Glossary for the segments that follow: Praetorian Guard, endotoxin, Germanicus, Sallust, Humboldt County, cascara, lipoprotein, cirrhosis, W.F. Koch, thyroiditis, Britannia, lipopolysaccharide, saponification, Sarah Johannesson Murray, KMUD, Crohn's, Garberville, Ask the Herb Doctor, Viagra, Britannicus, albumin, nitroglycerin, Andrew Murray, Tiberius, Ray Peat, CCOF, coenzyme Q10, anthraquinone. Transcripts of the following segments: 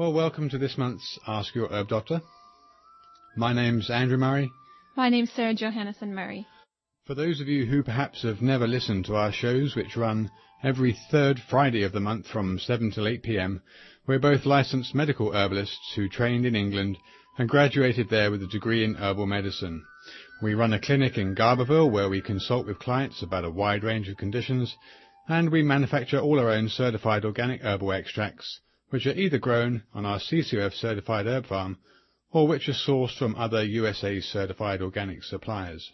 Well, welcome to this month's Ask Your Herb Doctor. My name's Andrew Murray. My name's Sarah Johannesson Murray. For those of you who perhaps have never listened to our shows, which run every third Friday of the month from 7 till 8 p.m., we're both licensed medical herbalists who trained in England and graduated there with a degree in herbal medicine. We run a clinic in Garberville where we consult with clients about a wide range of conditions, and we manufacture all our own certified organic herbal extracts, which are either grown on our CCOF certified herb farm or which are sourced from other USA certified organic suppliers.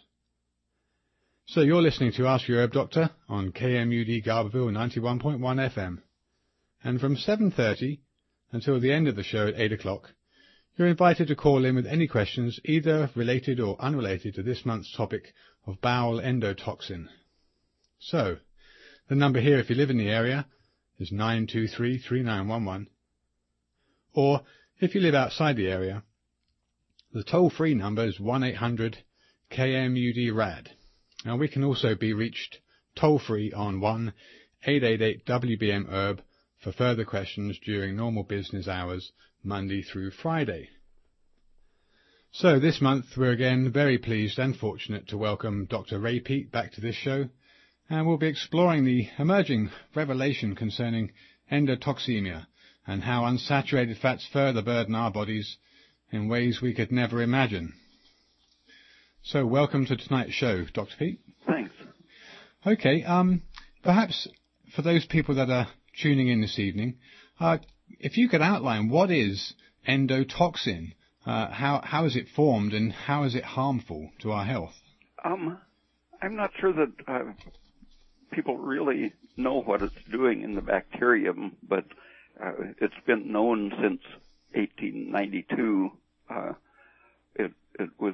So you're listening to Ask Your Herb Doctor on KMUD Garberville 91.1 FM. And from 7:30 until the end of the show at 8 o'clock, you're invited to call in with any questions either related or unrelated to this month's topic of bowel endotoxin. So, the number here if you live in the area is 923-3911. Or, if you live outside the area, the toll-free number is 1-800-KMUD-RAD. Now, we can also be reached toll-free on 1-888-WBM-HERB for further questions during normal business hours, Monday through Friday. So, this month, we're again very pleased and fortunate to welcome Dr. Ray Peat back to this show, and we'll be exploring the emerging revelation concerning endotoxemia and how unsaturated fats further burden our bodies in ways we could never imagine. So welcome to tonight's show, Dr. Peat. Thanks. Okay, perhaps for those people that are tuning in this evening, if you could outline what is endotoxin, how is it formed and how is it harmful to our health? I'm not sure that people really know what it's doing in the bacterium, but it's been known since 1892. It was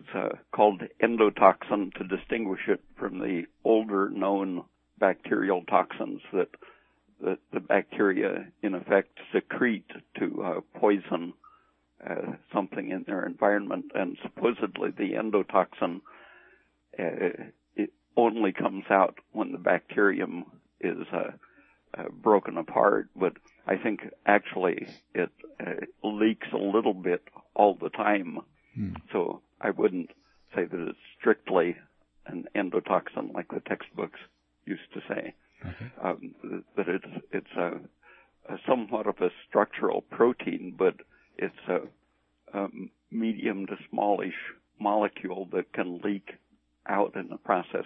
called endotoxin to distinguish it from the older known bacterial toxins that the bacteria, in effect, secrete to poison something in their environment. And supposedly the endotoxin only comes out when the bacterium is broken apart, but I think actually it leaks a little bit all the time. So I wouldn't say that it's strictly an endotoxin like the textbooks used to say, that it's a somewhat of a structural protein, but it's a medium to smallish molecule that can leak out in the process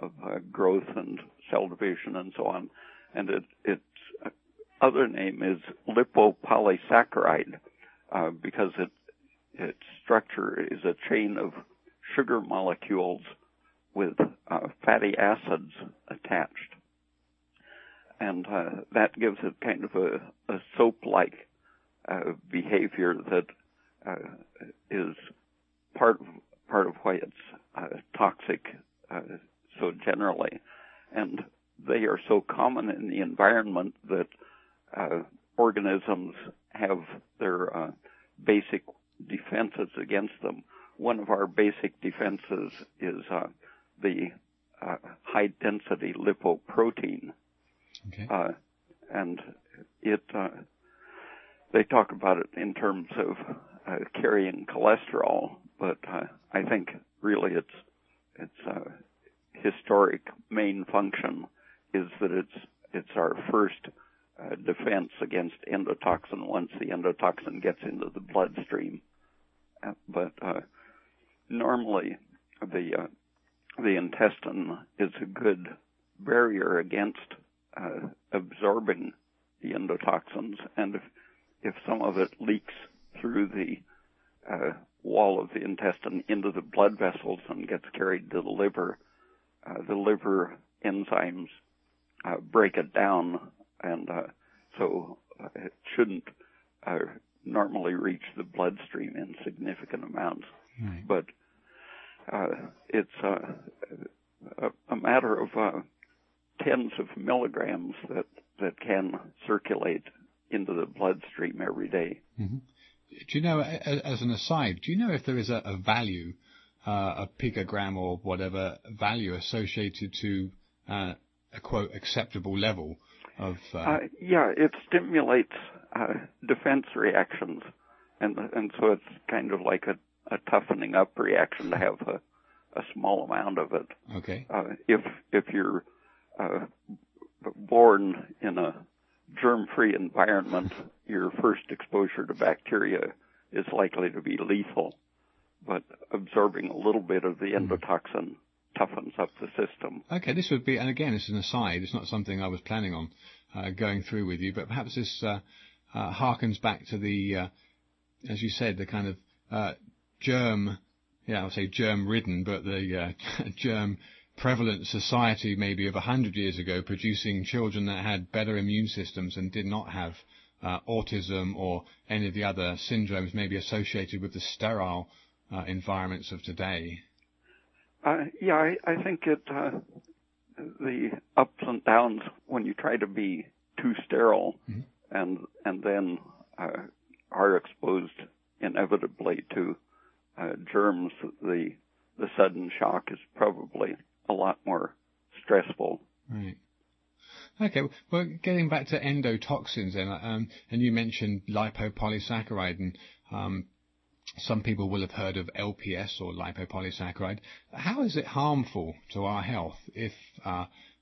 of growth and cell division and so on. And its other name is lipopolysaccharide because its structure is a chain of sugar molecules with fatty acids attached. And that gives it kind of a soap-like behavior that is part of why it's toxic so generally. And they are so common in the environment that organisms have their basic defenses against them. One of our basic defenses is the high-density lipoprotein. Okay. And it they talk about it in terms of carrying cholesterol, but I think really its historic main function is that it's our first defense against endotoxin once the endotoxin gets into the bloodstream. But normally the intestine is a good barrier against absorbing the endotoxins, and if some of it leaks through the wall of the intestine into the blood vessels and gets carried to the liver enzymes break it down, and so it shouldn't normally reach the bloodstream in significant amounts. Right. But it's a matter of tens of milligrams that can circulate into the bloodstream every day. Mm-hmm. Do you know, as an aside, do you know if there is a value, a picogram or whatever value associated to a, quote, acceptable level of... Yeah, it stimulates defense reactions, and so it's kind of like a toughening up reaction to have a small amount of it. Okay. If you're born in a germ-free environment, your first exposure to bacteria is likely to be lethal, but absorbing a little bit of the endotoxin toughens up the system. Okay, this would be, and again, it's an aside, it's not something I was planning on going through with you, but perhaps this harkens back to the, as you said, the kind of germ-ridden, but the germ prevalent society maybe of 100 years ago, producing children that had better immune systems and did not have autism or any of the other syndromes maybe associated with the sterile environments of today. I think it the ups and downs when you try to be too sterile and then are exposed inevitably to germs, the sudden shock is probably a lot more stressful. Right. Okay, well, getting back to endotoxins then, and you mentioned lipopolysaccharide, and some people will have heard of LPS or lipopolysaccharide. How is it harmful to our health if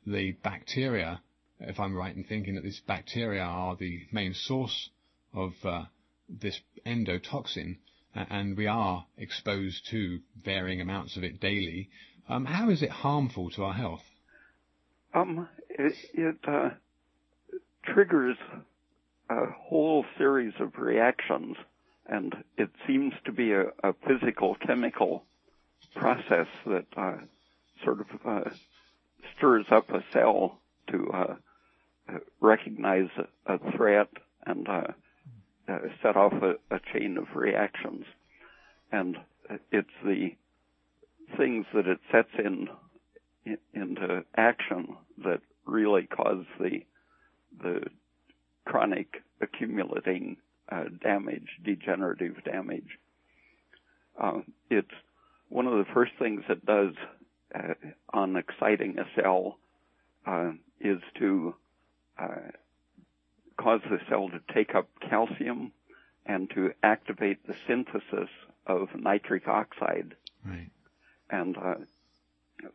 the bacteria, if I'm right in thinking that these bacteria are the main source of this endotoxin, and we are exposed to varying amounts of it daily, how is it harmful to our health? It triggers a whole series of reactions, and it seems to be a physical-chemical process that stirs up a cell to recognize a threat and set off a chain of reactions. And it's the things that it sets into action that really cause the chronic accumulating damage, degenerative damage. It's one of the first things it does on exciting a cell is to cause the cell to take up calcium and to activate the synthesis of nitric oxide. Right. And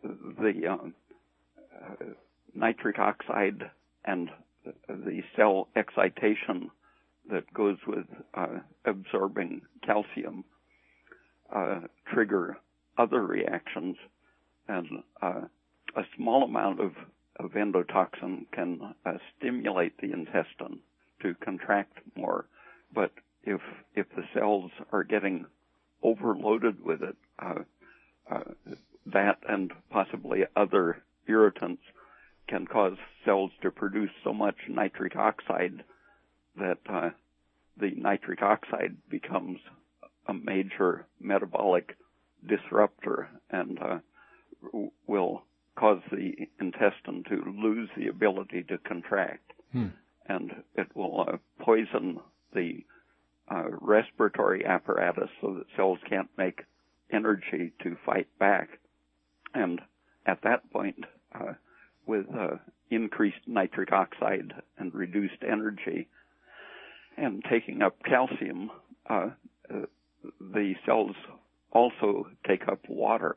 the nitric oxide and the cell excitation that goes with absorbing calcium trigger other reactions, and a small amount of endotoxin can stimulate the intestine to contract more. But if the cells are getting overloaded with it, that and possibly other irritants can cause cells to produce so much nitric oxide that the nitric oxide becomes a major metabolic disruptor and will cause the intestine to lose the ability to contract. And it will poison the respiratory apparatus so that cells can't make energy to fight back. And at that point, with increased nitric oxide and reduced energy and taking up calcium, the cells also take up water.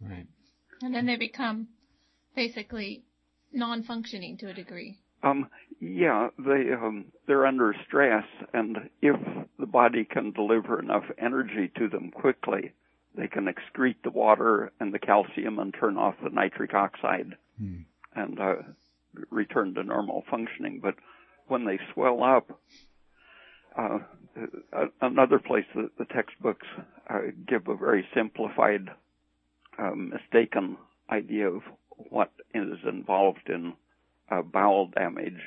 Right. And then they become basically non-functioning to a degree. They're under stress, and if the body can deliver enough energy to them quickly, they can excrete the water and the calcium and turn off the nitric oxide and return to normal functioning. But when they swell up, another place that the textbooks give a very simplified, mistaken idea of what is involved in bowel damage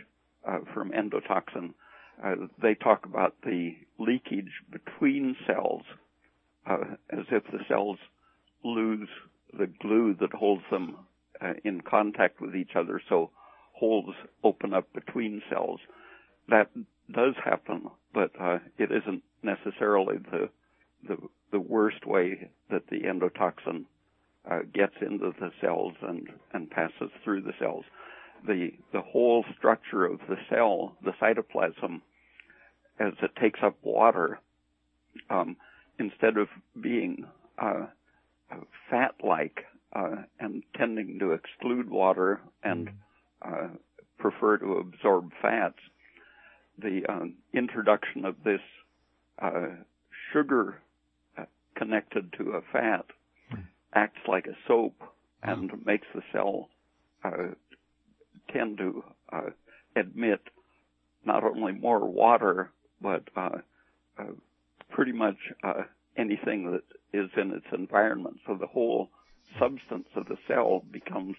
from endotoxin. They talk about the leakage between cells, as if the cells lose the glue that holds them in contact with each other, so holes open up between cells. That does happen, but it isn't necessarily the worst way that the endotoxin gets into the cells and passes through the cells. The whole structure of the cell, the cytoplasm, as it takes up water, instead of being fat-like and tending to exclude water and prefer to absorb fats, the introduction of this sugar connected to a fat acts like a soap and makes the cell tend to admit not only more water, but pretty much anything that is in its environment. So the whole substance of the cell becomes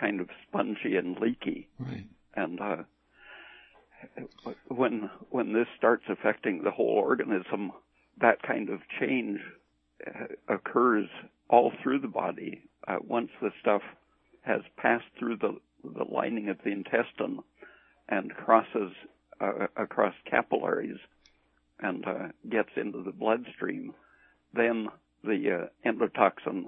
kind of spongy and leaky. Right. And when this starts affecting the whole organism, that kind of change occurs all through the body. Once the stuff has passed through the lining of the intestine and crosses across capillaries and gets into the bloodstream, then the endotoxin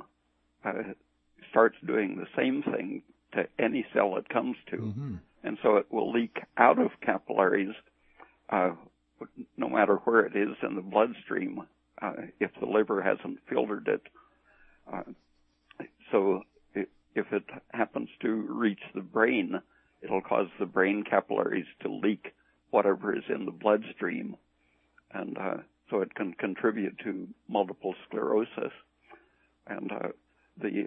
starts doing the same thing to any cell it comes to. Mm-hmm. And so it will leak out of capillaries no matter where it is in the bloodstream if the liver hasn't filtered it. So if it happens to reach the brain, it'll cause the brain capillaries to leak whatever is in the bloodstream. And so it can contribute to multiple sclerosis. And the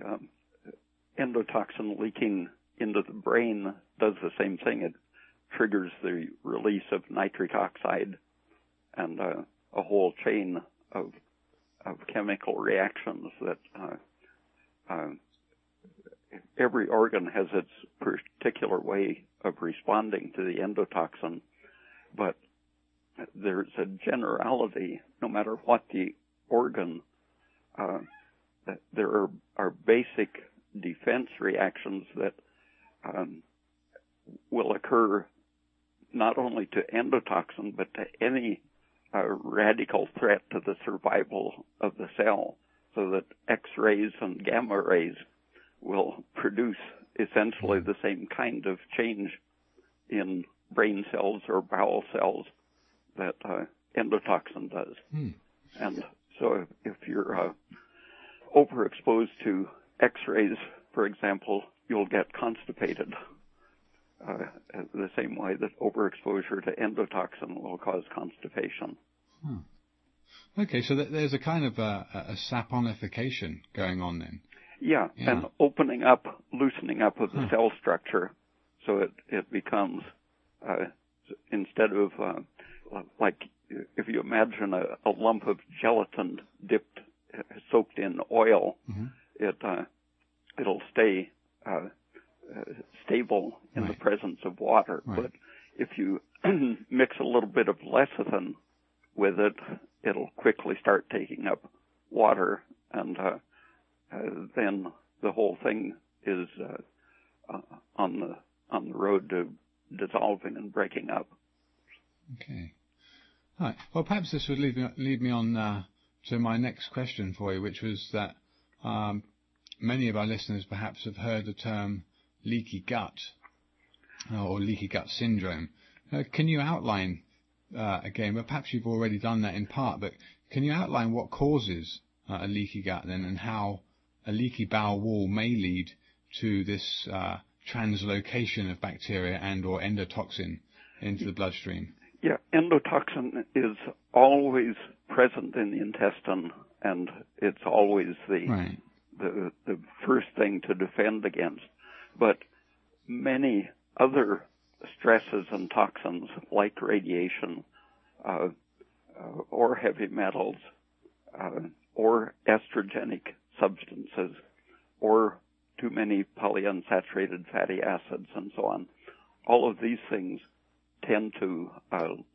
endotoxin leaking into the brain does the same thing. It triggers the release of nitric oxide and a whole chain of chemical reactions that every organ has its particular way of responding to the endotoxin, but there's a generality. No matter what the organ, there are basic defense reactions that will occur not only to endotoxin, but to any radical threat to the survival of the cell, so that X-rays and gamma rays will produce essentially the same kind of change in brain cells or bowel cells that endotoxin does. Hmm. And so if you're overexposed to X-rays, for example, you'll get constipated the same way that overexposure to endotoxin will cause constipation. Hmm. Okay, so there's a kind of a saponification going on then. Yeah, yeah, and opening up, loosening up of the cell structure, so it becomes, instead of, like if you imagine a lump of gelatin dipped, soaked in oil, it'll stay stable in the presence of water. Right. But if you mix a little bit of lecithin with it, it'll quickly start taking up water, and then the whole thing is on the road to dissolving and breaking up. Okay. All right. Well, perhaps this would lead me on to my next question for you, which was that many of our listeners perhaps have heard the term leaky gut or leaky gut syndrome. Can you outline again? Well, perhaps you've already done that in part, but can you outline what causes a leaky gut then, and how a leaky bowel wall may lead to this translocation of bacteria and or endotoxin into the bloodstream? Yeah, endotoxin is always present in the intestine, and it's always the first thing to defend against. But many other stresses and toxins, like radiation or heavy metals or estrogenic substances, or too many polyunsaturated fatty acids and so on. All of these things tend to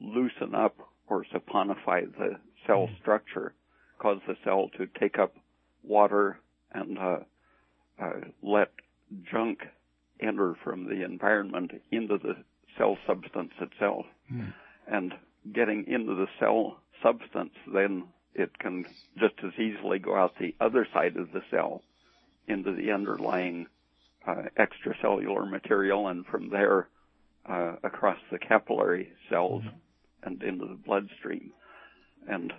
loosen up or saponify the cell structure, cause the cell to take up water and let junk enter from the environment into the cell substance itself. Mm. And getting into the cell substance, then it can just as easily go out the other side of the cell into the underlying extracellular material, and from there across the capillary cells and into the bloodstream. And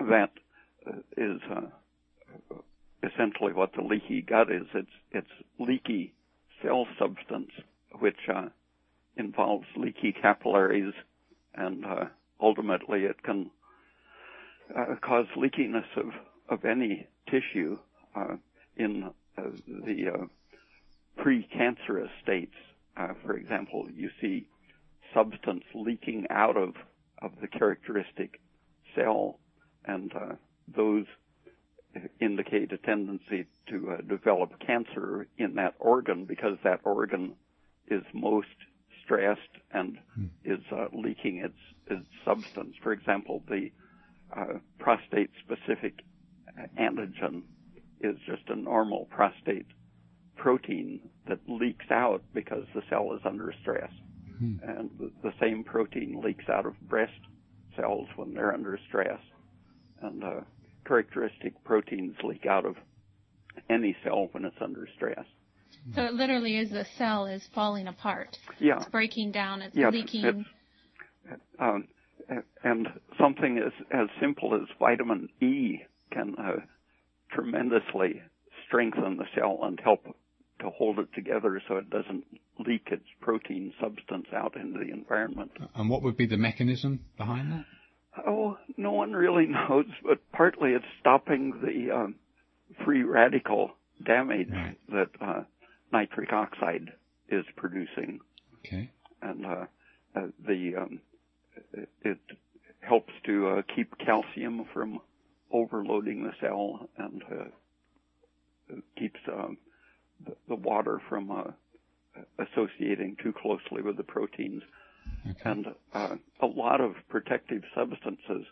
that is essentially what the leaky gut is. It's leaky cell substance, which involves leaky capillaries, and ultimately it can cause leakiness of any tissue in the precancerous states. For example, you see substance leaking out of the characteristic cell, and those indicate a tendency to develop cancer in that organ, because that organ is most stressed and is leaking its substance. For example, the prostate-specific antigen is just a normal prostate protein that leaks out because the cell is under stress. And the same protein leaks out of breast cells when they're under stress. And characteristic proteins leak out of any cell when it's under stress. So it literally is the cell is falling apart. Yeah. It's breaking down, it's leaking. It's, and something as simple as vitamin E can tremendously strengthen the cell and help to hold it together so it doesn't leak its protein substance out into the environment. And what would be the mechanism behind that? Oh, no one really knows, but partly it's stopping the free radical damage that nitric oxide is producing. Okay. And it helps to keep calcium from overloading the cell, and keeps the water from associating too closely with the proteins. Okay. And a lot of protective substances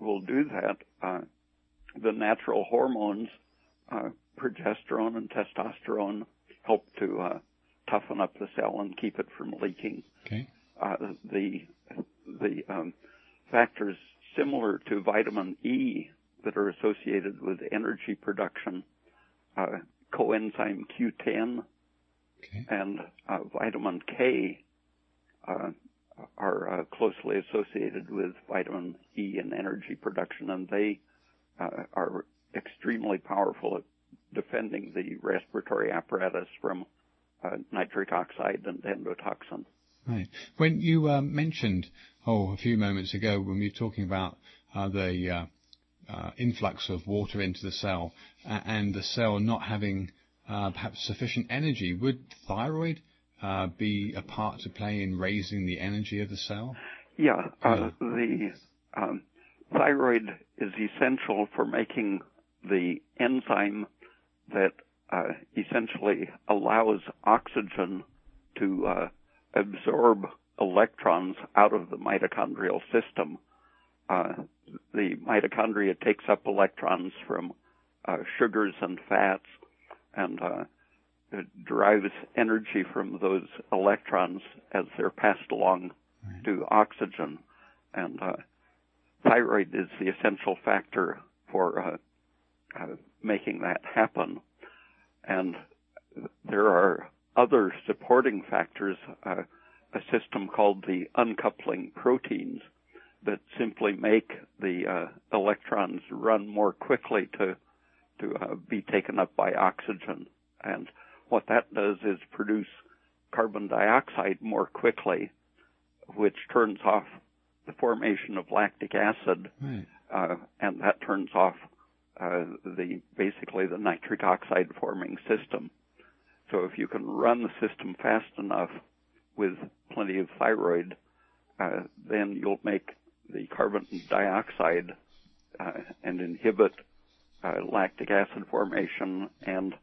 will do that. The natural hormones, progesterone and testosterone, help to toughen up the cell and keep it from leaking. Okay. The factors similar to vitamin E that are associated with energy production, coenzyme Q10 and vitamin K, are closely associated with vitamin E and energy production, and they are extremely powerful at defending the respiratory apparatus from nitric oxide and endotoxin. Right. When you mentioned, a few moments ago, when we were talking about the influx of water into the cell and the cell not having perhaps sufficient energy, would thyroid be a part to play in raising the energy of the cell? Yeah. The thyroid is essential for making the enzyme that essentially allows oxygen to absorb electrons out of the mitochondrial system. The mitochondria takes up electrons from sugars and fats, and it derives energy from those electrons as they're passed along to oxygen. And thyroid is the essential factor for making that happen. And there are other supporting factors, a system called the uncoupling proteins that simply make the electrons run more quickly to be taken up by oxygen. And what that does is produce carbon dioxide more quickly, which turns off the formation of lactic acid, and that turns off basically the nitric oxide forming system. So if you can run the system fast enough with plenty of thyroid, then you'll make the carbon dioxide and inhibit lactic acid formation, and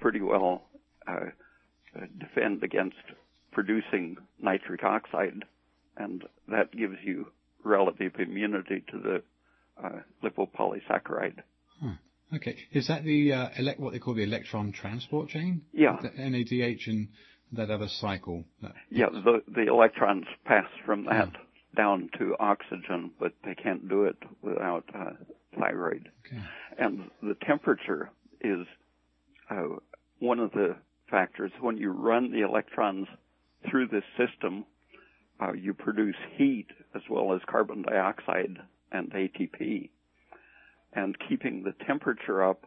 pretty well defend against producing nitric oxide, and that gives you relative immunity to the lipopolysaccharide. Huh. Okay. Is that the what they call the electron transport chain? Yeah. The NADH and that other cycle? Yeah, the electrons pass from that down to oxygen, but they can't do it without thyroid. Okay. And the temperature is one of the factors. When you run the electrons through this system, you produce heat as well as carbon dioxide and ATP. And keeping the temperature up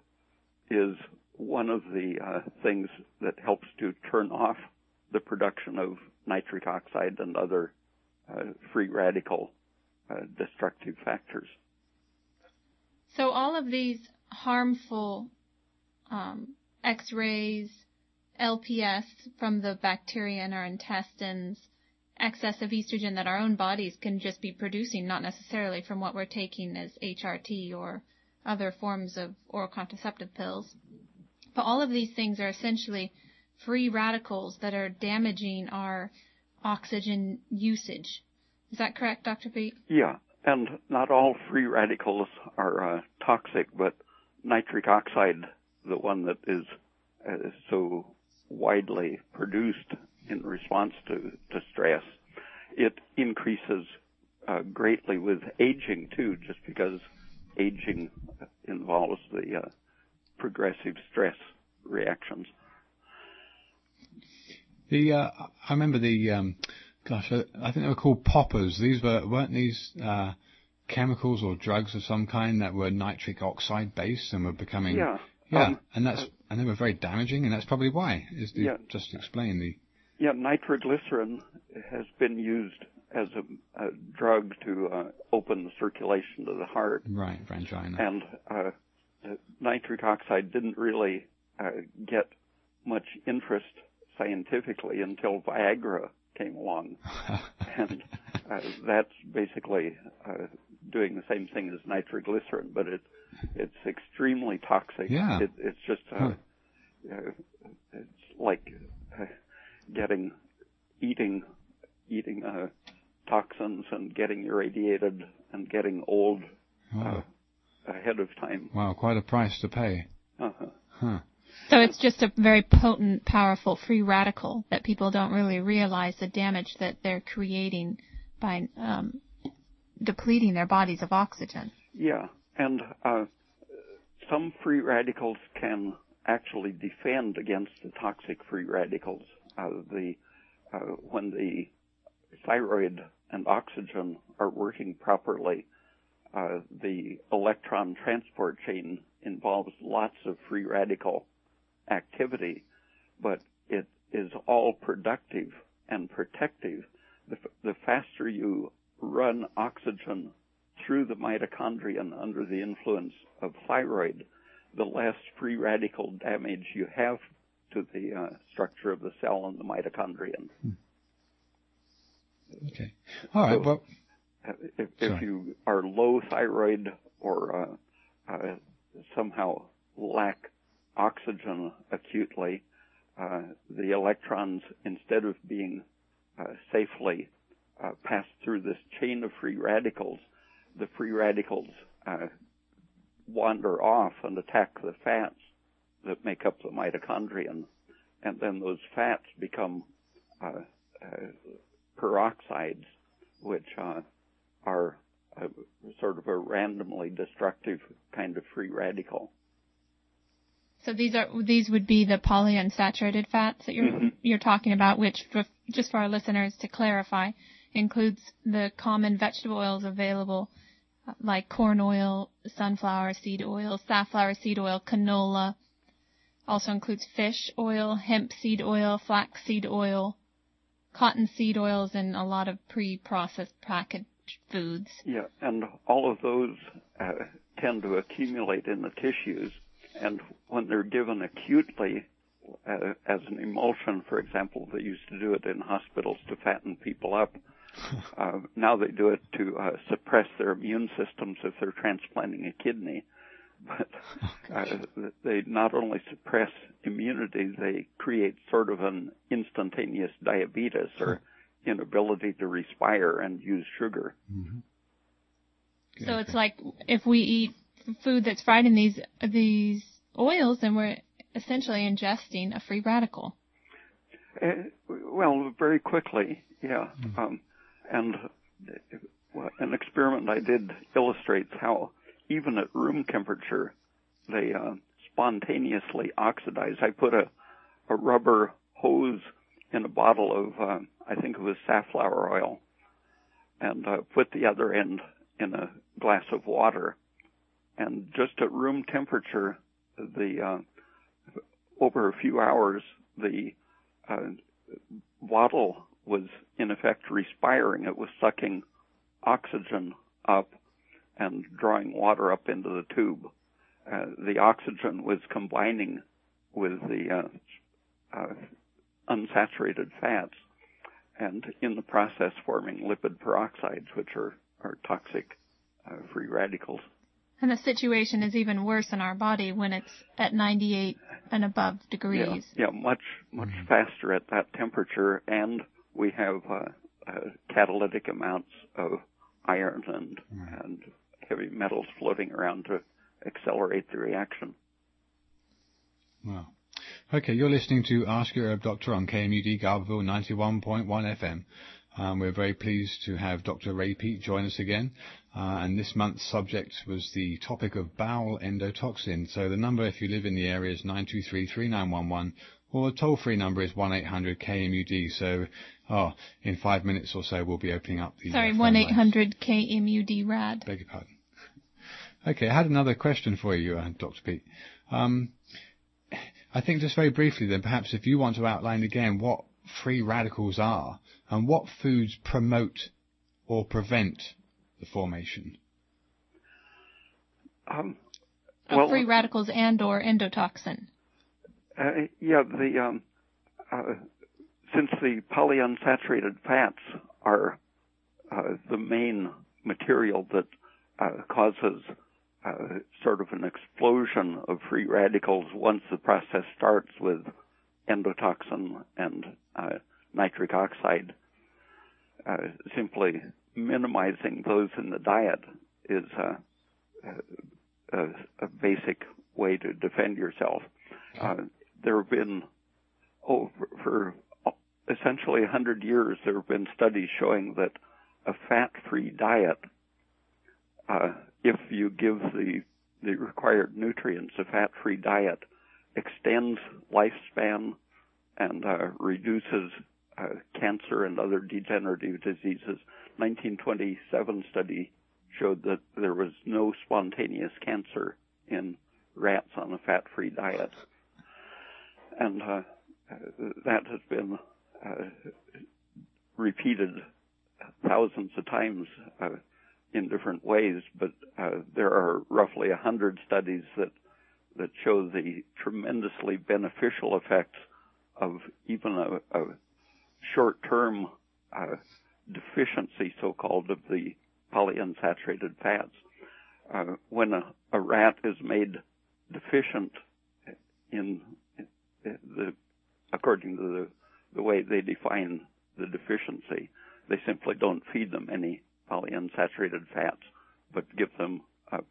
is one of the things that helps to turn off the production of nitric oxide and other free radical destructive factors. So all of these harmful X-rays, LPS from the bacteria in our intestines, excess of estrogen that our own bodies can just be producing, not necessarily from what we're taking as HRT or other forms of oral contraceptive pills. But all of these things are essentially free radicals that are damaging our oxygen usage. Is that correct, Dr. Peat? Yeah, and not all free radicals are toxic, but nitric oxide, the one that is so widely produced in response to stress, it increases greatly with aging, too, just because aging involves the progressive stress reactions. I remember the, I think they were called poppers. These weren't these chemicals or drugs of some kind that were nitric oxide based and were becoming, and they were very damaging, and that's probably why. Just explain the. Yeah, nitroglycerin has been used as a drug to open the circulation to the heart. Right, angina. And nitric oxide didn't really get much interest scientifically until Viagra came along. And that's basically doing the same thing as nitroglycerin, but it's extremely toxic. Yeah. It's just it's like eating toxins and getting irradiated and getting old ahead of time. Wow, quite a price to pay. Uh-huh. Huh. So it's just a very potent, powerful free radical that people don't really realize the damage that they're creating by depleting their bodies of oxygen. Yeah, and some free radicals can actually defend against the toxic free radicals. When the thyroid and oxygen are working properly, the electron transport chain involves lots of free radical activity, but it is all productive and protective. The faster you run oxygen through the mitochondria and under the influence of thyroid, the less free radical damage you have to the structure of the cell and the mitochondrion. Okay. All right. So, well, if you are low thyroid or somehow lack oxygen acutely, the electrons, instead of being safely passed through this chain of free radicals, the free radicals wander off and attack the fats that make up the mitochondrion, and then those fats become peroxides, which are sort of a randomly destructive kind of free radical. So these would be the polyunsaturated fats that you're talking about, which, just for our listeners to clarify, includes the common vegetable oils available, like corn oil, sunflower seed oil, safflower seed oil, canola. Also includes fish oil, hemp seed oil, flax seed oil, cotton seed oils, and a lot of pre-processed packaged foods. Yeah, and all of those tend to accumulate in the tissues, and when they're given acutely as an emulsion, for example, they used to do it in hospitals to fatten people up. Now they do it to suppress their immune systems if they're transplanting a kidney. But they not only suppress immunity, they create sort of an instantaneous diabetes or inability to respire and use sugar. Mm-hmm. Okay. So it's like if we eat food that's fried in these oils, then we're essentially ingesting a free radical. Well, very quickly, yeah. Mm-hmm. And an experiment I did illustrates how even at room temperature, they spontaneously oxidize. I put a rubber hose in a bottle of, I think it was safflower oil, and put the other end in a glass of water. And just at room temperature, the over a few hours, the bottle was in effect respiring. It was sucking oxygen up and drawing water up into the tube. The oxygen was combining with the unsaturated fats, and in the process forming lipid peroxides, which are toxic free radicals. And the situation is even worse in our body when it's at 98 and above degrees. Yeah, much faster at that temperature, and we have catalytic amounts of iron and heavy metals floating around to accelerate the reaction. Wow. Okay, you're listening to Ask Your Herb Doctor on KMUD Garberville 91.1 FM. We're very pleased to have Dr. Ray Peat join us again. And this month's subject was the topic of bowel endotoxin. So the number, if you live in the area, is 923-3911, or the toll-free number is 1-800-KMUD. So in 5 minutes or so, we'll be opening up the... Sorry, 1-800-KMUD-RAD. Beg your pardon. Okay, I had another question for you, Dr. Peat. I think just very briefly then, perhaps if you want to outline again what free radicals are and what foods promote or prevent the formation. Well, free radicals and or endotoxin. Since the polyunsaturated fats are the main material that causes sort of an explosion of free radicals once the process starts with endotoxin and nitric oxide, simply minimizing those in the diet is a basic way to defend yourself. There have been, for essentially 100 years, there have been studies showing that a fat-free diet, if you give the required nutrients, a fat-free diet extends lifespan and reduces cancer and other degenerative diseases. 1927 study showed that there was no spontaneous cancer in rats on a fat-free diet. And that has been repeated thousands of times in different ways, but there are roughly 100 studies that show the tremendously beneficial effects of even a short-term deficiency, so-called, of the polyunsaturated fats. When a rat is made deficient in the, according to the way they define the deficiency, they simply don't feed them any polyunsaturated fats, but give them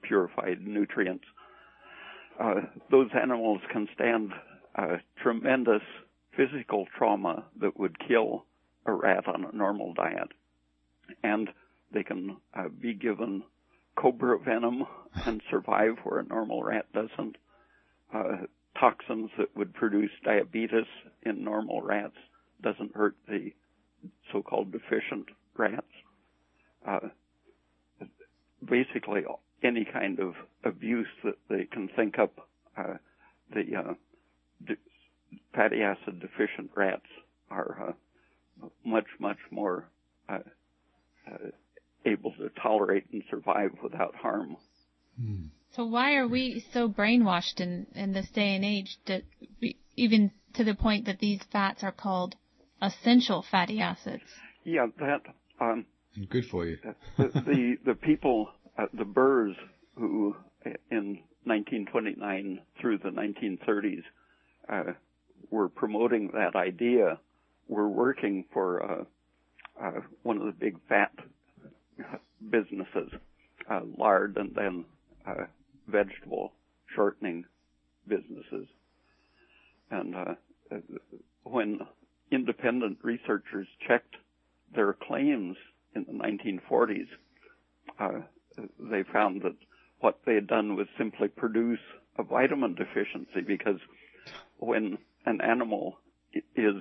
purified nutrients. Those animals can stand tremendous physical trauma that would kill a rat on a normal diet. And they can be given cobra venom and survive where a normal rat doesn't. Toxins that would produce diabetes in normal rats doesn't hurt the so-called deficient rats. Basically, any kind of abuse that they can think up, the fatty acid deficient rats are much more able to tolerate and survive without harm. So why are we so brainwashed in this day and age, that even to the point that these fats are called essential fatty acids? Yeah, that good for you. the people, the Burrs, who in 1929 through the 1930s were promoting that idea, were working for one of the big fat businesses, lard and then vegetable shortening businesses. And when independent researchers checked their claims in the 1940s, they found that what they had done was simply produce a vitamin deficiency, because when an animal is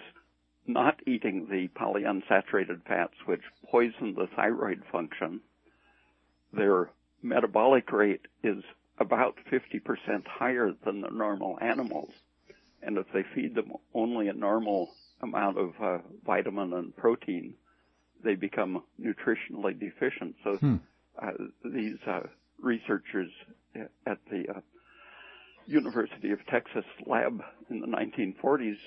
not eating the polyunsaturated fats, which poison the thyroid function, their metabolic rate is about 50% higher than the normal animals. And if they feed them only a normal amount of vitamin and protein, they become nutritionally deficient. So these researchers at the University of Texas lab in the 1940s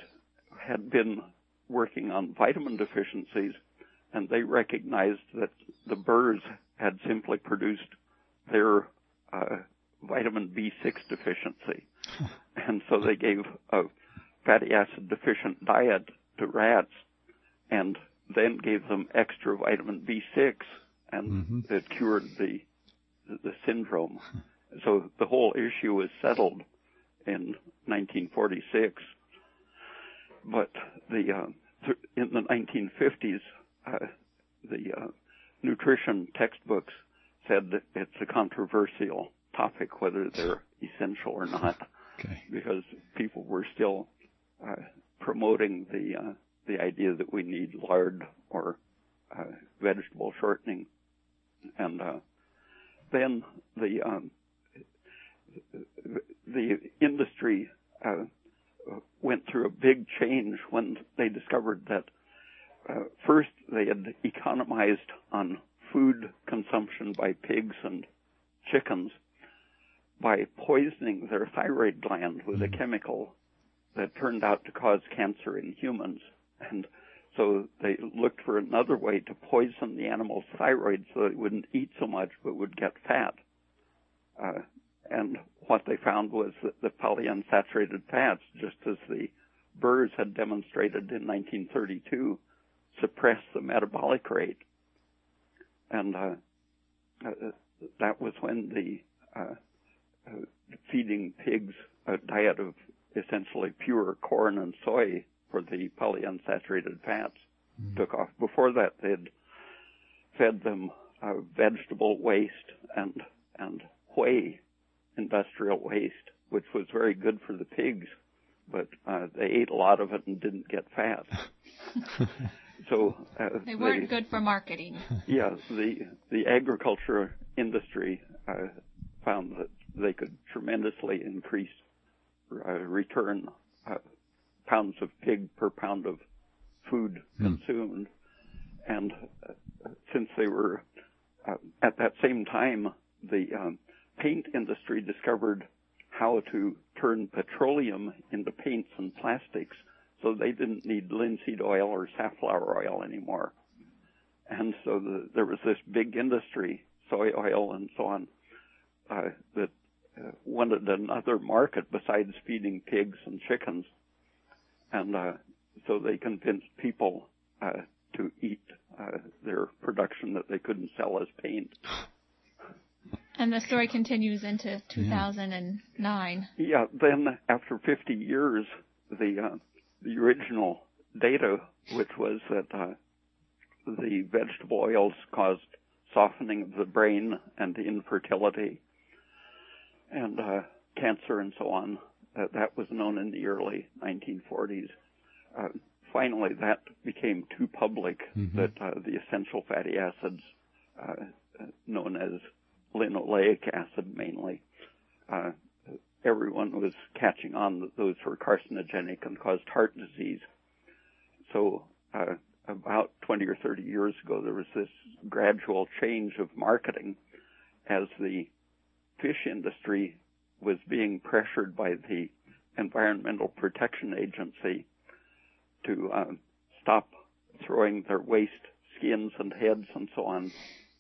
had been working on vitamin deficiencies, and they recognized that the burrs had simply produced their vitamin B6 deficiency. And so they gave a fatty acid deficient diet to rats and then gave them extra vitamin B6, and it cured the syndrome. So the whole issue was settled in 1946. But in the 1950s, the nutrition textbooks said that it's a controversial topic whether they're essential or not, because people were still promoting the idea that we need lard or vegetable shortening. And then the industry went through a big change when they discovered that first they had economized on food consumption by pigs and chickens by poisoning their thyroid gland with a chemical that turned out to cause cancer in humans. And so they looked for another way to poison the animal's thyroid so it wouldn't eat so much but would get fat. And what they found was that the polyunsaturated fats, just as the burrs had demonstrated in 1932, suppressed the metabolic rate. And that was when the feeding pigs a diet of essentially pure corn and soy for the polyunsaturated fats took off. Before that, they'd fed them vegetable waste and whey, industrial waste, which was very good for the pigs, but they ate a lot of it and didn't get fat. So they weren't good for marketing. Yeah, the agriculture industry found that they could tremendously increase return pounds of pig per pound of food consumed. And since they were, at that same time, the paint industry discovered how to turn petroleum into paints and plastics, so they didn't need linseed oil or safflower oil anymore. And so there was this big industry, soy oil and so on, that wanted another market besides feeding pigs and chickens. And so they convinced people to eat their production that they couldn't sell as paint. And the story continues into 2009. Yeah, then after 50 years, the original data, which was that the vegetable oils caused softening of the brain and infertility and cancer and so on, that was known in the early 1940s. Finally, that became too public, that the essential fatty acids, known as linoleic acid mainly, everyone was catching on that those were carcinogenic and caused heart disease. So about 20 or 30 years ago, there was this gradual change of marketing as the fish industry was being pressured by the Environmental Protection Agency to stop throwing their waste skins and heads and so on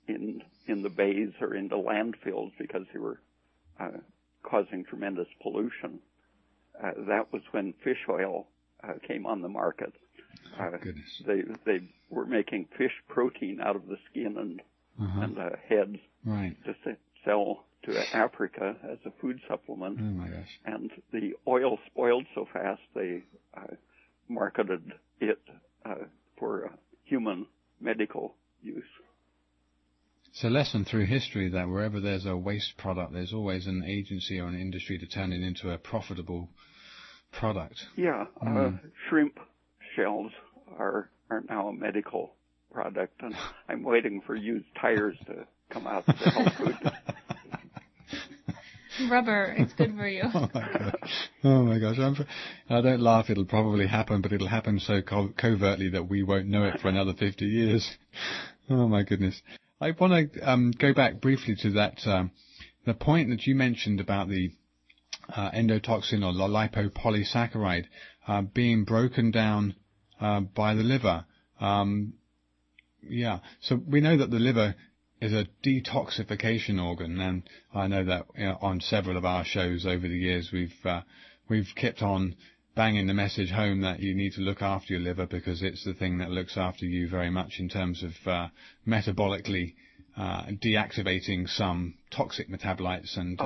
in the bays or into landfills because they were causing tremendous pollution. That was when fish oil came on the market. They were making fish protein out of the skin and heads to sell to Africa as a food supplement. Oh my gosh. And the oil spoiled so fast they marketed it for human medical use. It's a lesson through history that wherever there's a waste product, there's always an agency or an industry to turn it into a profitable product. Yeah, shrimp shells are now a medical product, and I'm waiting for used tires to come out to help food. Rubber, it's good for you. Oh my gosh. I don't laugh. It'll probably happen, but it'll happen so covertly that we won't know it for another 50 years. Oh my goodness. I want to go back briefly to that the point that you mentioned about the endotoxin or lipopolysaccharide being broken down by the liver. So we know that the liver is a detoxification organ, and I know that on several of our shows over the years we've kept on banging the message home that you need to look after your liver because it's the thing that looks after you very much in terms of metabolically deactivating some toxic metabolites and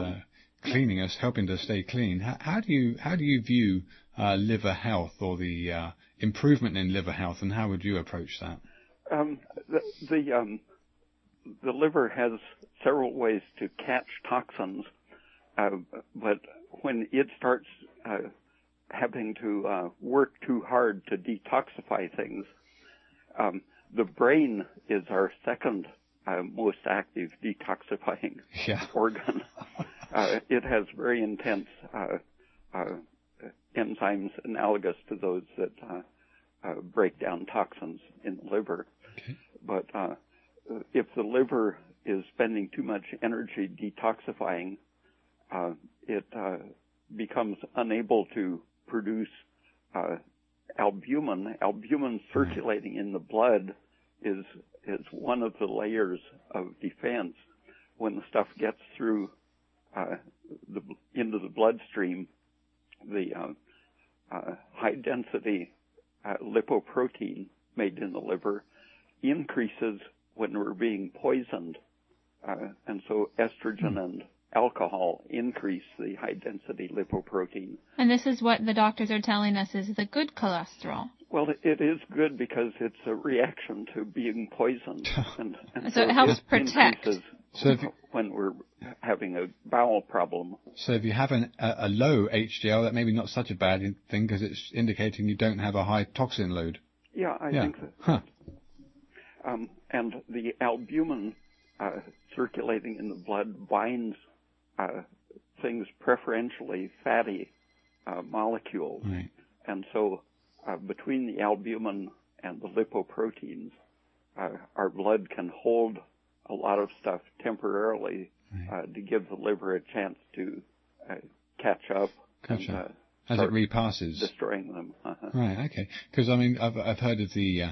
cleaning us, helping to stay clean. How do you view liver health or the improvement in liver health, and how would you approach that? The liver has several ways to catch toxins, but when it starts having to work too hard to detoxify things, the brain is our second most active detoxifying organ. It has very intense enzymes analogous to those that break down toxins in the liver. Okay. But if the liver is spending too much energy detoxifying, it becomes unable to produce albumin. Albumin circulating in the blood is one of the layers of defense. When the stuff gets through into the bloodstream, the high-density lipoprotein made in the liver increases when we're being poisoned, and so estrogen and alcohol increase the high-density lipoprotein. And this is what the doctors are telling us is the good cholesterol. Well, it is good because it's a reaction to being poisoned. And so it helps protect. When we're having a bowel problem. So if you have a low HDL, that may be not such a bad thing because it's indicating you don't have a high toxin load. Yeah, I think so. Huh. And the albumin circulating in the blood binds things, preferentially fatty molecules. Right. And so between the albumin and the lipoproteins, our blood can hold a lot of stuff temporarily to give the liver a chance to catch up. As it repasses. Destroying them. Uh-huh. Right, okay. Because, I mean, I've heard of the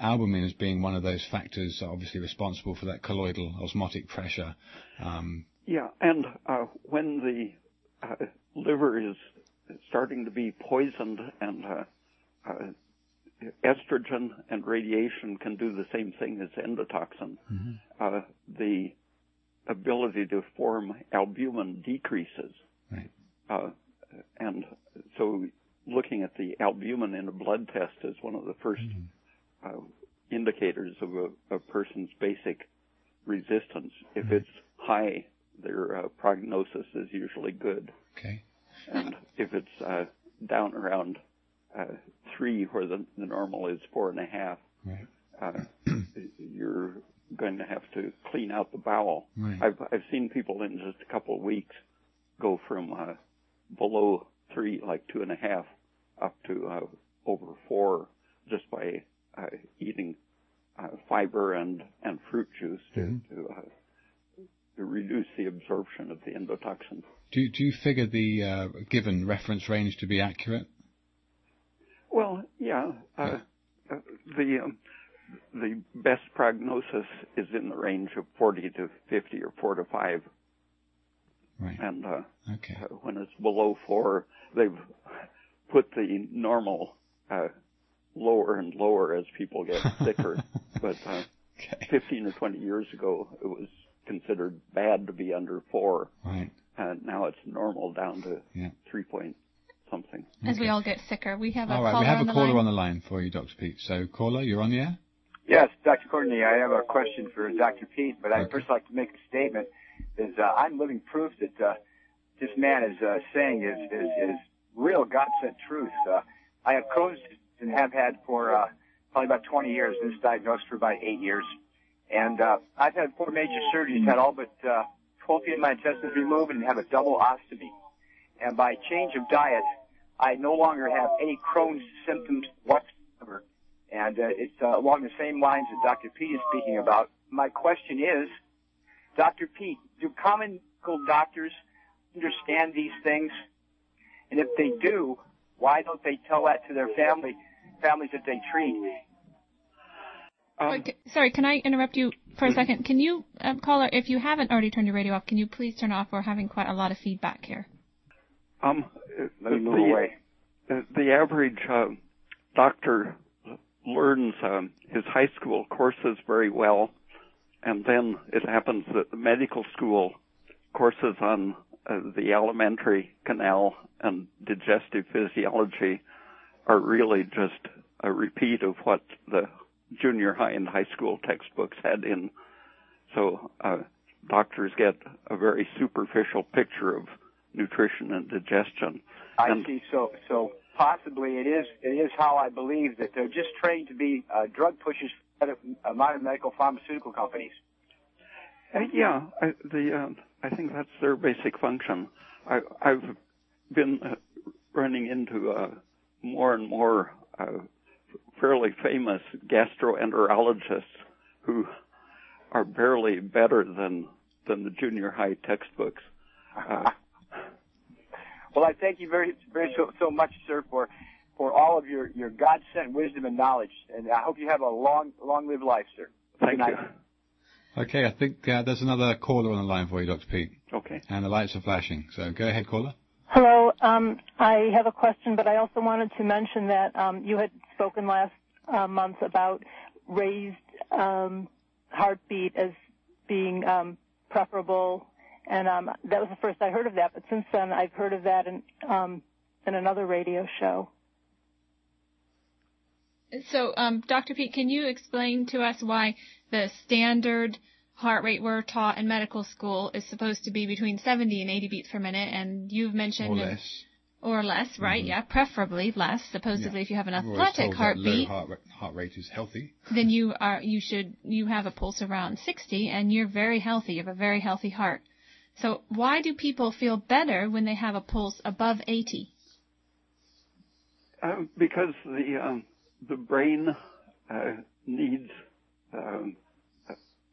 albumin as being one of those factors obviously responsible for that colloidal osmotic pressure. And when the liver is starting to be poisoned, and estrogen and radiation can do the same thing as endotoxin, the ability to form albumin decreases. Right. And so looking at the albumin in a blood test is one of the first indicators of a person's basic resistance. If it's high, their prognosis is usually good. Okay. And if it's down around 3, where the normal is 4.5, you're going to have to clean out the bowel. Right. I've seen people in just a couple of weeks go from below 3, like 2.5, up to over 4, just by eating fiber and fruit juice to reduce the absorption of the endotoxin. Do you figure the given reference range to be accurate? Well, the best prognosis is in the range of 40 to 50 or 4 to 5. Right. And when it's below 4, they've put the normal lower and lower as people get sicker. But 15 or 20 years ago, it was considered bad to be under 4. Right. And now it's normal down to 3 point something. As we all get sicker. We have a caller on the line for you, Dr. Peat. So, caller, you're on the air? Yes, Dr. Courtney, I have a question for Dr. Peat, but I'd first like to make a statement. I'm living proof that this man is saying is real God-said truth. I have Crohn's and have had for probably about 20 years. This diagnosed for about 8 years. And I've had 4 major surgeries, had all but 12 feet of my intestines removed and have a double ostomy. And by change of diet, I no longer have any Crohn's symptoms whatsoever. And it's along the same lines that Dr. Peat is speaking about. My question is, Dr. Peat, do common medical doctors understand these things? And if they do, why don't they tell that to their families that they treat? Sorry, can I interrupt you for a second? Can you, caller, if you haven't already turned your radio off, can you please turn off? We're having quite a lot of feedback here. Let me move away. The average doctor learns his high school courses very well, and then it happens that the medical school courses on the alimentary canal and digestive physiology are really just a repeat of what the junior high and high school textbooks had in. So doctors get a very superficial picture of nutrition and digestion. I see. So possibly it is how I believe that they're just trained to be drug pushers for modern medical pharmaceutical companies. Yeah, I think that's their basic function. I've been running into more and more fairly famous gastroenterologists who are barely better than the junior high textbooks. Well, I thank you very, very so much, sir, for all of your God-sent wisdom and knowledge. And I hope you have a long-lived life, sir. Thank you. Okay, I think there's another caller on the line for you, Dr. Peat. Okay. And the lights are flashing. So go ahead, caller. Hello. I have a question, but I also wanted to mention that you had spoken last month about raised heartbeat as being preferable. And that was the first I heard of that, but since then I've heard of that in another radio show. So, Dr. Peat, can you explain to us why the standard heart rate we're taught in medical school is supposed to be between 70 and 80 beats per minute, and you've mentioned... Or less, right? Mm-hmm. Yeah, preferably less. Supposedly, if you have an athletic heartbeat, heart rate is healthy. Then you have a pulse around 60, and you're very healthy. You have a very healthy heart. So why do people feel better when they have a pulse above 80? Because the brain needs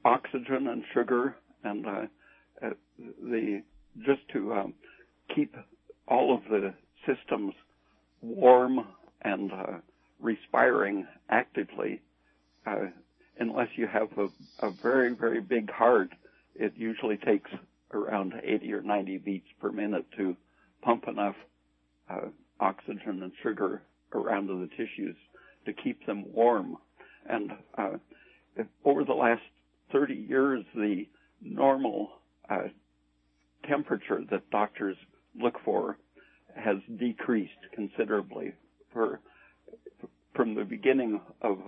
oxygen and sugar, and keep all of the systems warm and respiring actively. Unless you have a very, very big heart, it usually takes around 80 or 90 beats per minute to pump enough oxygen and sugar around to the tissues to keep them warm. And over the last 30 years, the normal temperature that doctors look for has decreased considerably. From the beginning of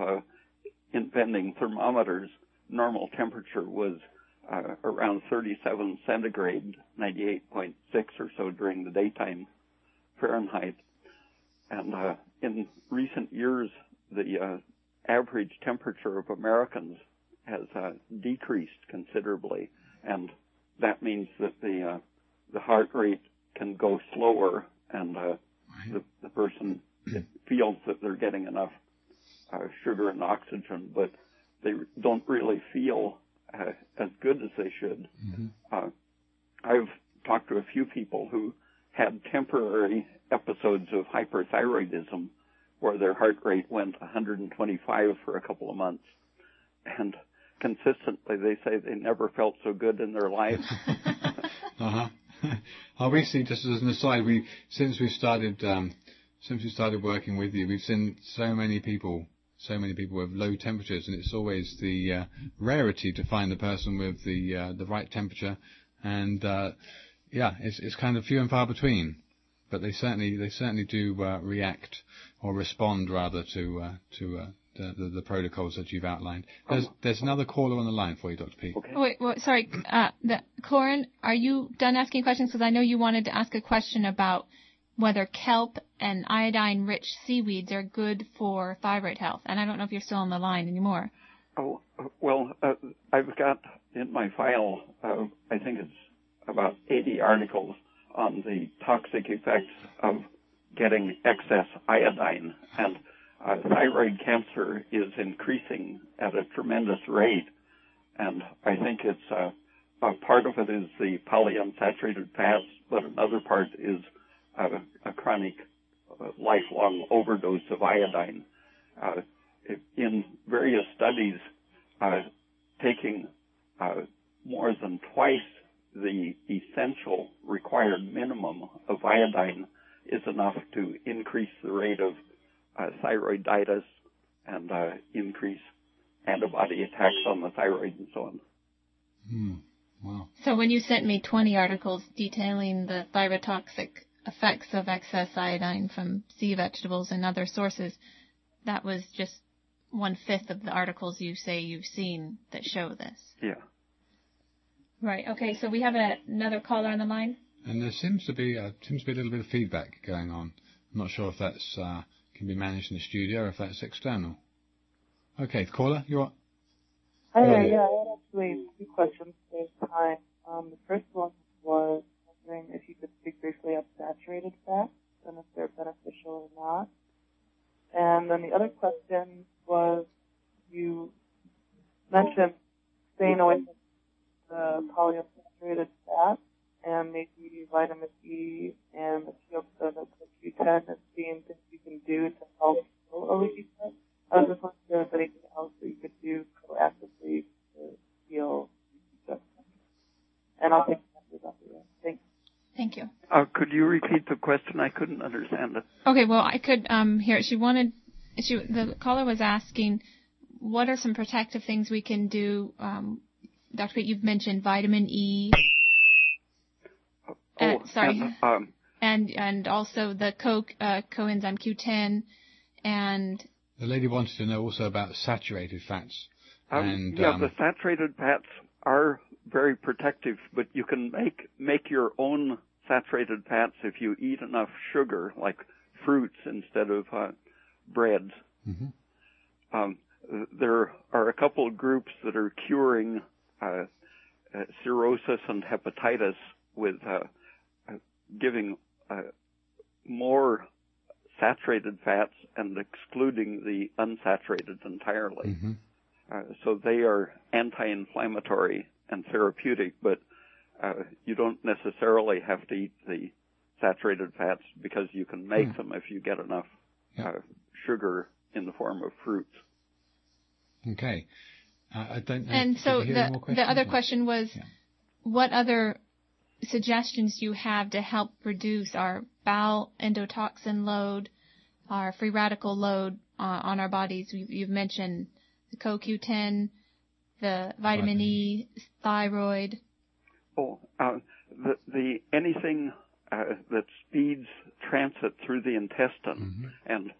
inventing thermometers, normal temperature was around 37 centigrade, 98.6 or so during the daytime Fahrenheit. And in recent years, the average temperature of Americans has decreased considerably, and that means that the heart rate can go slower, and the person feels that they're getting enough sugar and oxygen, but they don't really feel as good as they should. Mm-hmm. I've talked to a few people who had temporary episodes of hyperthyroidism where their heart rate went 125 for a couple of months, and consistently they say they never felt so good in their lives. Uh-huh. I've recently, just as an aside, since we started working with you, we've seen so many people with low temperatures, and it's always the rarity to find the person with the right temperature, and it's kind of few and far between. But they certainly do react or respond rather to the protocols that you've outlined. There's another caller on the line for you, Dr. Peat. Okay. Oh, wait, well, sorry. Corin, are you done asking questions? Because I know you wanted to ask a question about whether kelp and iodine-rich seaweeds are good for thyroid health. And I don't know if you're still on the line anymore. Oh, well, I've got in my file, I think it's about 80 articles on the toxic effects of getting excess iodine. And thyroid cancer is increasing at a tremendous rate. And I think it's a part of it is the polyunsaturated fats, but another part is a chronic, lifelong overdose of iodine. In various studies, taking more than twice the essential required minimum of iodine is enough to increase the rate of thyroiditis and increase antibody attacks on the thyroid and so on. Hmm. Wow. So when you sent me 20 articles detailing the thyrotoxic effects of excess iodine from sea vegetables and other sources, that was just 1/5 of the articles you say you've seen that show this. Yeah. Right. Okay. So we have another caller on the line. And there seems to be a little bit of feedback going on. I'm not sure if that's can be managed in the studio or if that's external. Okay, caller, you're on. Hi there. Yeah, I had actually two questions this time. The first one was wondering if you could speak briefly of saturated fats and if they're beneficial or not. And then the other question was, you mentioned staying away from the polyunsaturated fats and maybe vitamin E and the Q10 and seeing things you can do to help control OED. I was just wondering if there was anything else that you could do proactively to heal the system. And I'll take the message after that. Thanks. Thank you. Could you repeat the question? I couldn't understand it. Okay, well, I could hear it. The caller was asking, what are some protective things we can do? Dr. Peat, you've mentioned vitamin E. And also the coenzyme Q10 and... The lady wanted to know also about saturated fats. The saturated fats are very protective, but you can make your own saturated fats if you eat enough sugar, like fruits instead of breads. Mm-hmm. There are a couple of groups that are curing cirrhosis and hepatitis with giving more saturated fats and excluding the unsaturated entirely. Mm-hmm. So they are anti-inflammatory and therapeutic, but you don't necessarily have to eat the saturated fats because you can make them if you get enough sugar in the form of fruits. Okay. I don't know. And so the other question was, what other suggestions you have to help reduce our bowel endotoxin load, our free radical load on our bodies? You've mentioned the CoQ10, the vitamin E, thyroid. Anything that speeds transit through the intestine, mm-hmm. and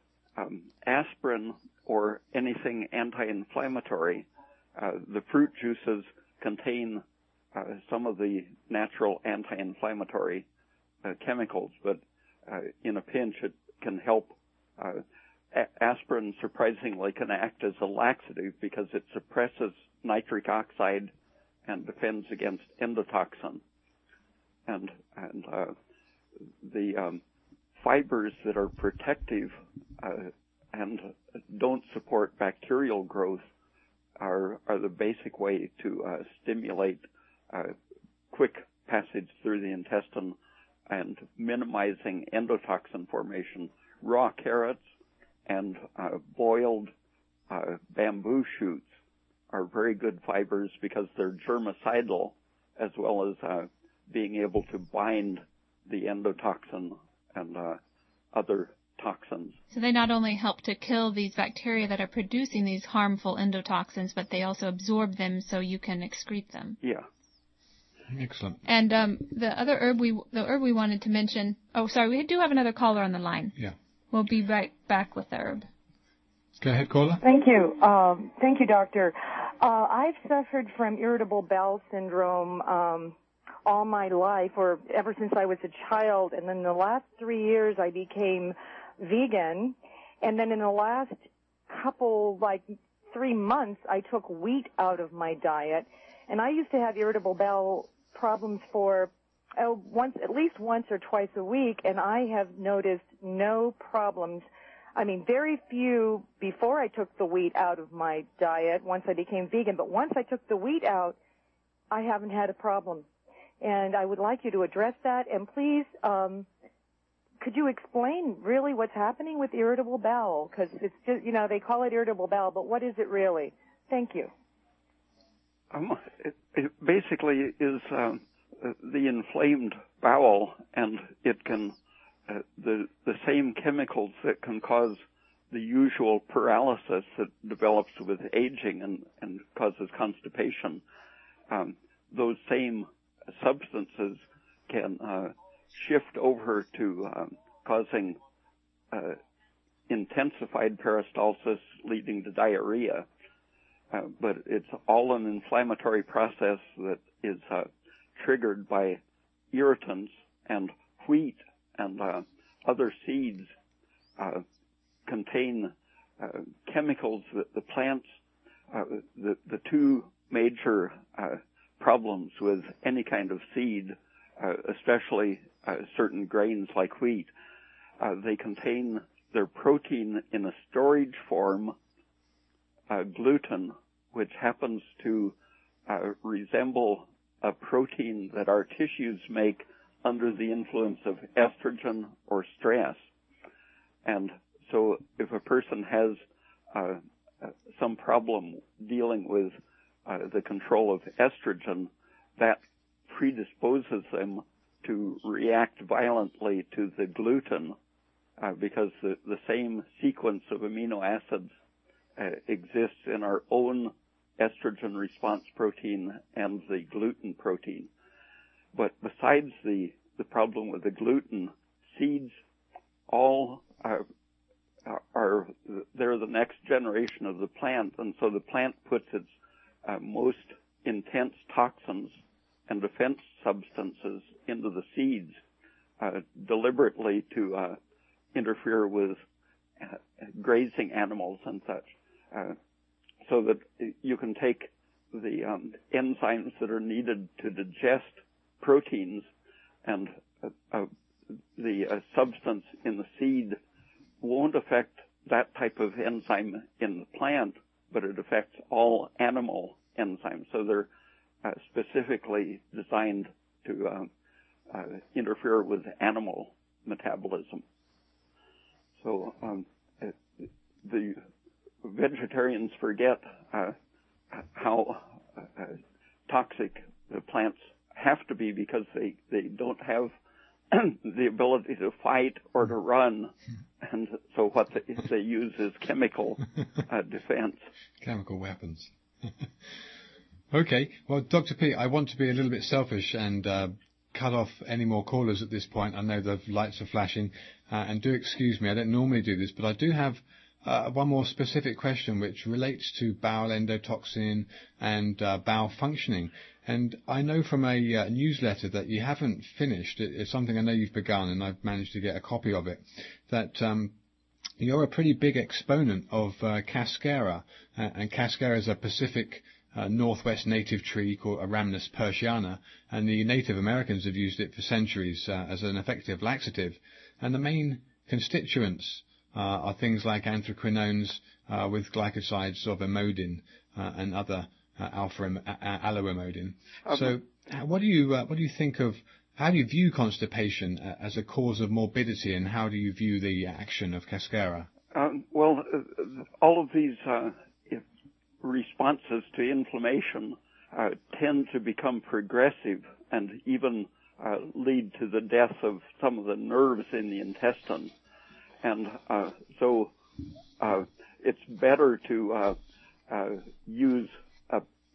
aspirin or anything anti-inflammatory. The fruit juices contain some of the natural anti-inflammatory chemicals, but in a pinch it can help. Aspirin surprisingly can act as a laxative because it suppresses nitric oxide and defends against endotoxin. And the fibers that are protective and don't support bacterial growth are the basic way to stimulate quick passage through the intestine and minimizing endotoxin formation. Raw carrots and boiled bamboo shoots are very good fibers because they're germicidal, as well as being able to bind the endotoxin and other toxins. So they not only help to kill these bacteria that are producing these harmful endotoxins, but they also absorb them so you can excrete them. Yeah. Excellent. And the other herb we wanted to mention. Oh, sorry, we do have another caller on the line. Yeah. We'll be right back with the herb. Go ahead, caller. Thank you. Thank you, doctor. I've suffered from irritable bowel syndrome all my life, or ever since I was a child. And then the last 3 years, I became vegan. And then in the last couple, 3 months, I took wheat out of my diet. And I used to have irritable bowel problems for at least once or twice a week, and I have noticed no problems. I mean, very few before I took the wheat out of my diet once I became vegan, but once I took the wheat out, I haven't had a problem. And I would like you to address that, and please, could you explain really what's happening with irritable bowel? Because it's just, they call it irritable bowel, but what is it really? Thank you. It basically is the inflamed bowel, and it can the same chemicals that can cause the usual paralysis that develops with aging and causes constipation. Those same substances can shift over to causing intensified peristalsis, leading to diarrhea. But it's all an inflammatory process that is triggered by irritants, and wheat and other seeds contain chemicals that the plants, the two major problems with any kind of seed, especially certain grains like wheat, they contain their protein in a storage form, gluten, which happens to resemble a protein that our tissues make under the influence of estrogen or stress. And so if a person has some problem dealing with the control of estrogen, that predisposes them to react violently to the gluten, because the same sequence of amino acids exists in our own estrogen response protein and the gluten protein. But besides the problem with the gluten, seeds all they're the next generation of the plant, and so the plant puts its most intense toxins and defense substances into the seeds deliberately to interfere with grazing animals and such. So that you can take the enzymes that are needed to digest proteins, and the substance in the seed won't affect that type of enzyme in the plant, but it affects all animal enzymes. So they're specifically designed to interfere with animal metabolism. So the vegetarians forget how toxic the plants have to be, because they don't have the ability to fight or to run, and so what they use is chemical defense. Chemical weapons. Okay. Well, Dr. Peat, I want to be a little bit selfish and cut off any more callers at this point. I know the lights are flashing, and do excuse me, I don't normally do this, but I do have one more specific question which relates to bowel endotoxin and bowel functioning. And I know from a newsletter that you haven't finished, it's something I know you've begun and I've managed to get a copy of it, that you're a pretty big exponent of cascara, and cascara is a Pacific northwest native tree called Ramnnus persiana, and the Native Americans have used it for centuries as an effective laxative. And the main constituents are things like anthraquinones with glycosides of imodin and other alpha-aloimodin. So, what do you think of, how do you view constipation as a cause of morbidity, and how do you view the action of cascara? Well, all of these responses to inflammation tend to become progressive and even lead to the death of some of the nerves in the intestine. And so it's better to use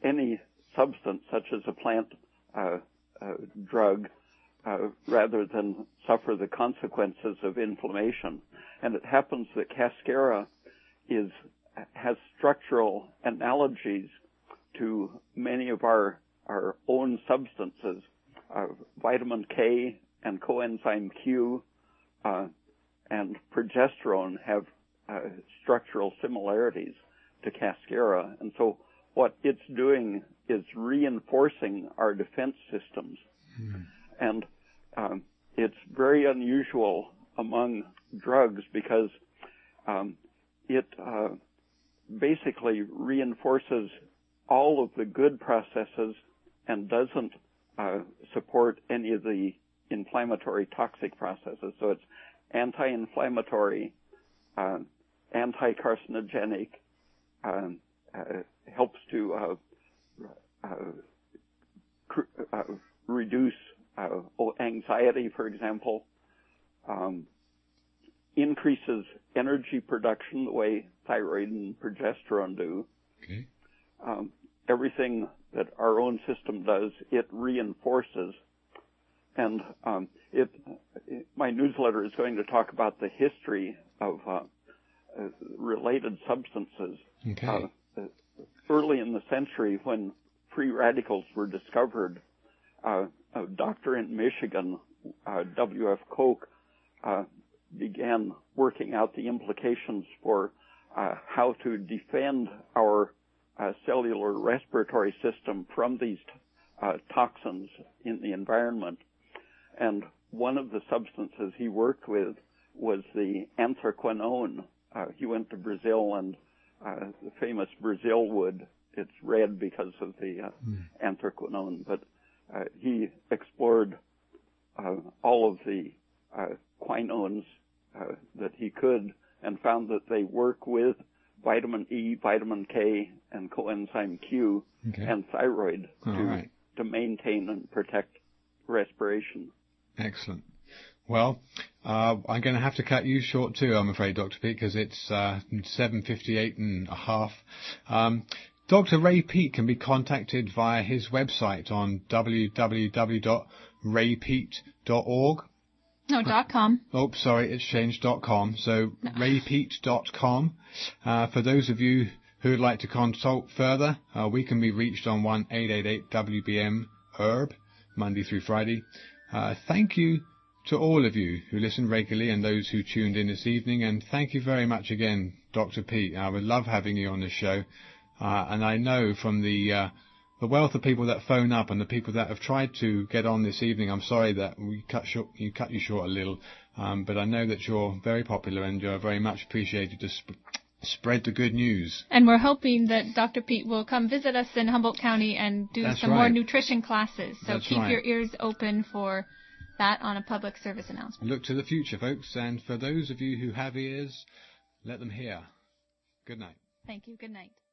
any substance such as a plant drug rather than suffer the consequences of inflammation. And it happens that cascara has structural analogies to many of our own substances. vitamin K and coenzyme Q and progesterone have structural similarities to cascara. And so what it's doing is reinforcing our defense systems. Mm. And it's very unusual among drugs because it basically reinforces all of the good processes and doesn't support any of the inflammatory toxic processes. So it's anti-inflammatory, anti-carcinogenic, helps to reduce anxiety, for example, increases energy production the way thyroid and progesterone do. Okay. Everything that our own system does, it reinforces. And my newsletter is going to talk about the history of related substances. Okay. Early in the century, when free radicals were discovered, a doctor in Michigan, W.F. Koch, began working out the implications for how to defend our cellular respiratory system from these toxins in the environment. And one of the substances he worked with was the anthraquinone. He went to Brazil and the famous Brazil wood, it's red because of the anthraquinone, but he explored all of the quinones that he could and found that they work with vitamin E, vitamin K, and coenzyme Q, okay, and thyroid to maintain and protect respiration. Excellent. Well, I'm going to have to cut you short too, I'm afraid, Dr. Peat, because it's 7:58 and a half. Dr. Ray Peat can be contacted via his website on www.raypeat.org. No, .com. Oh, sorry, it's changed .com. So no. raypeat.com. For those of you who would like to consult further, we can be reached on 1-888-WBM-HERB, Monday through Friday. Thank you to all of you who listen regularly and those who tuned in this evening. And thank you very much again, Dr. Peat. I would love having you on the show. And I know from the wealth of people that phone up and the people that have tried to get on this evening, I'm sorry that we cut you short a little, but I know that you're very popular and you're very much appreciated to spread the good news. And we're hoping that Dr. Peat will come visit us in Humboldt County and do more nutrition classes. So keep your ears open for that on a public service announcement. Look to the future, folks, and for those of you who have ears, let them hear. Good night. Thank you. Good night.